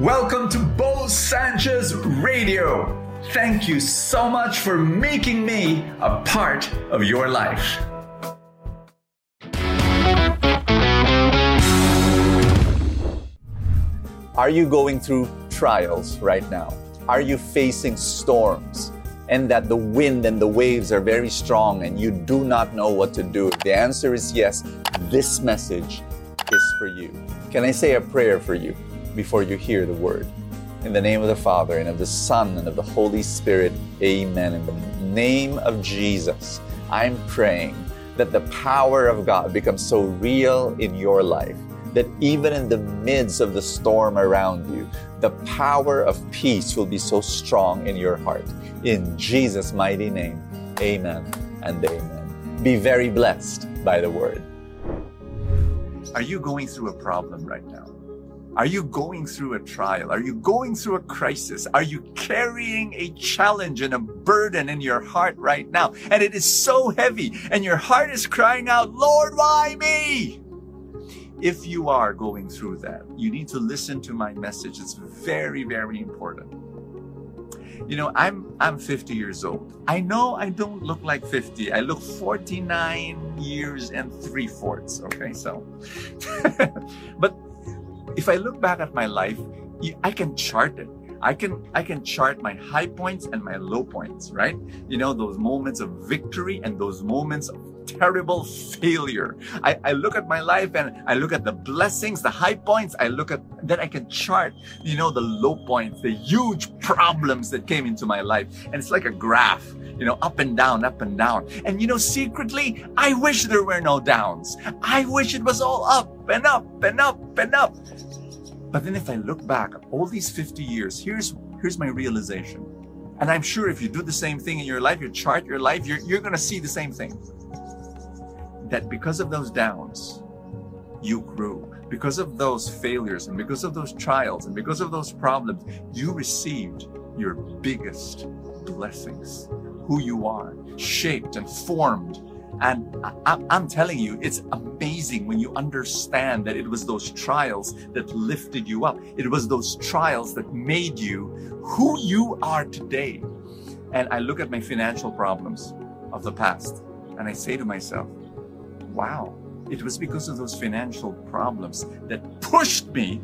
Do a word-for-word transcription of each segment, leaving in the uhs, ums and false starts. Welcome to Bo Sanchez Radio. Thank you so much for making me a part of your life. Are you going through trials right now? Are you facing storms and that the wind and the waves are very strong and you do not know what to do? If the answer is yes, this message is for you. Can I say a prayer for you before you hear the word? In the name of the Father, and of the Son, and of the Holy Spirit, amen. In the name of Jesus, I'm praying that the power of God becomes so real in your life that even in the midst of the storm around you, the power of peace will be so strong in your heart. In Jesus' mighty name, amen and amen. Be very blessed by the word. Are you going through a problem right now? Are you going through a trial? Are you going through a crisis? Are you carrying a challenge and a burden in your heart right now? And it is so heavy and your heart is crying out, Lord, why me? If you are going through that, you need to listen to my message. It's very, very important. You know, I'm I'm fifty years old. I know I don't look like fifty. I look forty-nine years and three fourths. Okay, so, but if I look back at my life, I can chart it. I can I can chart my high points and my low points, right? You know, those moments of victory and those moments of terrible failure. I, I look at my life and I look at the blessings, the high points. I look at that. I can chart, you know, the low points, the huge problems that came into my life. And it's like a graph, you know, up and down, up and down. And, you know, secretly, I wish there were no downs. I wish it was all up and up and up and up. But then if I look back at all these fifty years, here's, here's my realization. And I'm sure if you do the same thing in your life, you chart your life, you're, you're going to see the same thing. That because of those downs, you grew. Because of those failures and because of those trials and because of those problems, you received your biggest blessings. Who you are, shaped and formed. And I, I'm telling you, it's amazing when you understand that it was those trials that lifted you up. It was those trials that made you who you are today. And I look at my financial problems of the past and I say to myself, wow, it was because of those financial problems that pushed me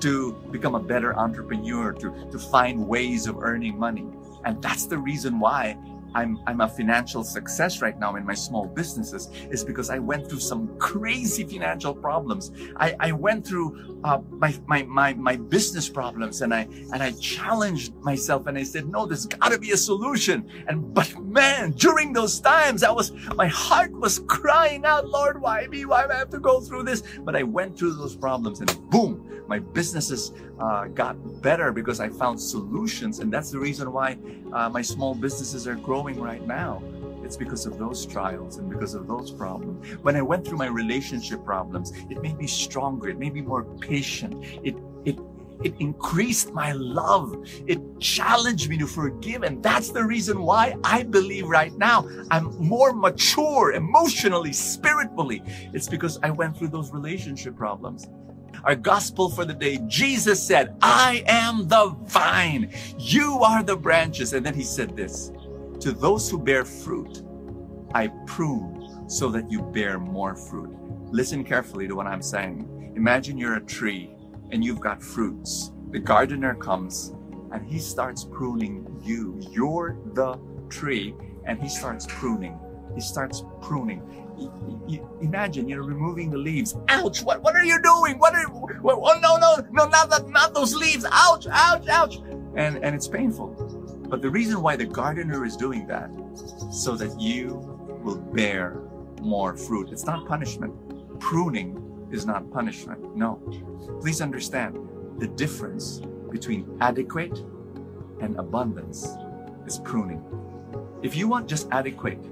to become a better entrepreneur, to, to find ways of earning money. And that's the reason why I'm, I'm a financial success right now in my small businesses, is because I went through some crazy financial problems. I, I went through uh, my, my, my, my business problems and I, and I challenged myself and I said, no, there's gotta be a solution. And, but man, during those times, I was, my heart was crying out, Lord, why me? Why do I have to go through this? But I went through those problems and boom, my businesses uh, got better because I found solutions. And that's the reason why uh, my small businesses are growing right now. It's because of those trials and because of those problems. When I went through my relationship problems, it made me stronger. It made me more patient. It it it increased my love. It challenged me to forgive. And that's the reason why I believe right now I'm more mature emotionally, spiritually. It's because I went through those relationship problems. Our gospel for the day, Jesus said, I am the vine. You are the branches. And then he said this, to those who bear fruit, I prune so that you bear more fruit. Listen carefully to what I'm saying. Imagine you're a tree and you've got fruits. The gardener comes and he starts pruning you. You're the tree and he starts pruning. He starts pruning. Imagine you're removing the leaves. Ouch! What what are you doing? What are? What, oh no no no! Not that! Not those leaves! Ouch! Ouch! Ouch! And and it's painful. But the reason why the gardener is doing that, so that you will bear more fruit. It's not punishment. Pruning is not punishment. No. Please understand the difference between adequate and abundance is pruning. If you want just adequate,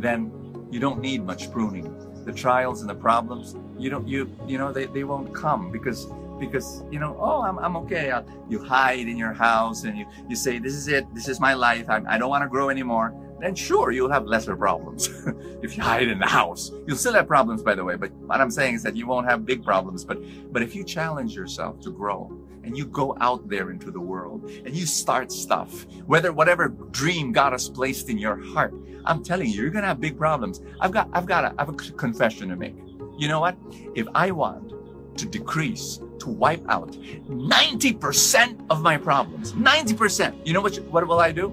then you don't need much pruning. The trials and the problems, you don't you you know they, they won't come because because, you know, oh, I'm, I'm okay. Uh, you hide in your house and you, you say, this is it. This is my life. I, I don't want to grow anymore. Then sure, you'll have lesser problems. If you hide in the house, you'll still have problems, by the way. But what I'm saying is that you won't have big problems. But, but if you challenge yourself to grow and you go out there into the world and you start stuff, whether whatever dream God has placed in your heart, I'm telling you, you're going to have big problems. I've got, I've got a, I have a confession to make. You know what? If I want to decrease, to wipe out ninety percent of my problems, ninety percent, you know what, you, what will I do?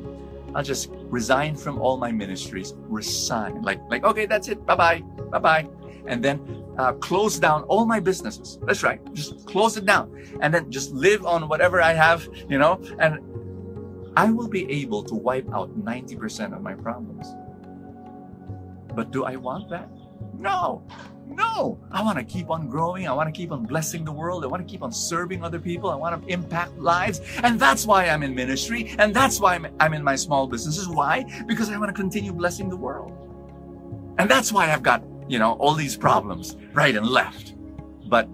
I'll just resign from all my ministries, resign, like, like okay, that's it, bye-bye, bye-bye. And then uh, close down all my businesses. That's right, just close it down. And then just live on whatever I have, you know, and I will be able to wipe out ninety percent of my problems. But do I want that? No, no. I want to keep on growing. I want to keep on blessing the world. I want to keep on serving other people. I want to impact lives. And that's why I'm in ministry. And that's why I'm, I'm in my small businesses. Why? Because I want to continue blessing the world. And that's why I've got, you know, all these problems right and left. But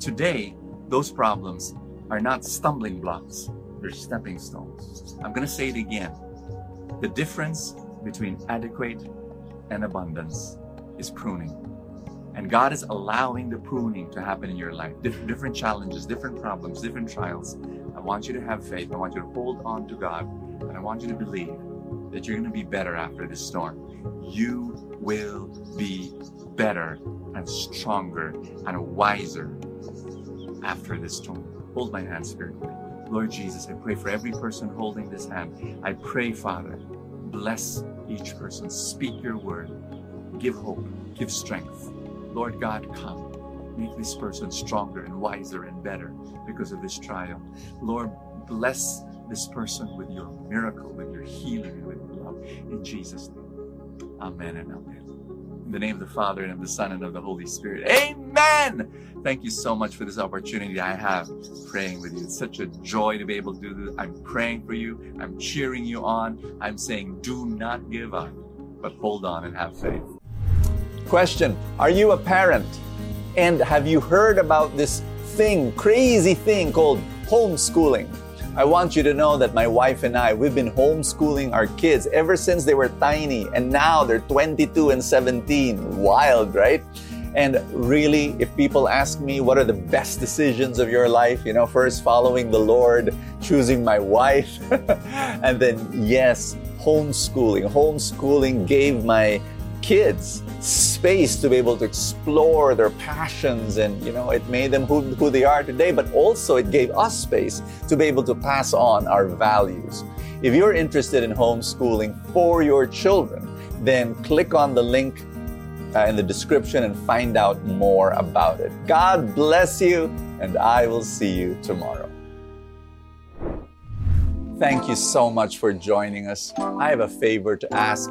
today, those problems are not stumbling blocks. They're stepping stones. I'm going to say it again. The difference between adequate and abundance is pruning. And God is allowing the pruning to happen in your life. Dif- different challenges, different problems, different trials. I want you to have faith. I want you to hold on to God. And I want you to believe that you're going to be better after this storm. You will be better and stronger and wiser after this storm. Hold my hand spiritually. Lord Jesus, I pray for every person holding this hand. I pray, Father, bless each person. Speak your word. Give hope, give strength. Lord God, come. Make this person stronger and wiser and better because of this trial. Lord, bless this person with your miracle, with your healing, and with your love. In Jesus' name, amen and amen. In the name of the Father, and of the Son, and of the Holy Spirit, amen! Thank you so much for this opportunity I have praying with you. It's such a joy to be able to do this. I'm praying for you. I'm cheering you on. I'm saying, do not give up, but hold on and have faith. Question, are you a parent? And have you heard about this thing, crazy thing called homeschooling? I want you to know that my wife and I, we've been homeschooling our kids ever since they were tiny, and now they're twenty-two and seventeen. Wild, right? And really, if people ask me, what are the best decisions of your life? You know, first following the Lord, choosing my wife, and then yes, homeschooling. Homeschooling gave my kids space to be able to explore their passions, and you know, it made them who, who they are today, but also it gave us space to be able to pass on our values. If you're interested in homeschooling for your children, then click on the link uh, in the description and find out more about it. God bless you, and I will see you tomorrow. Thank you so much for joining us. I have a favor to ask.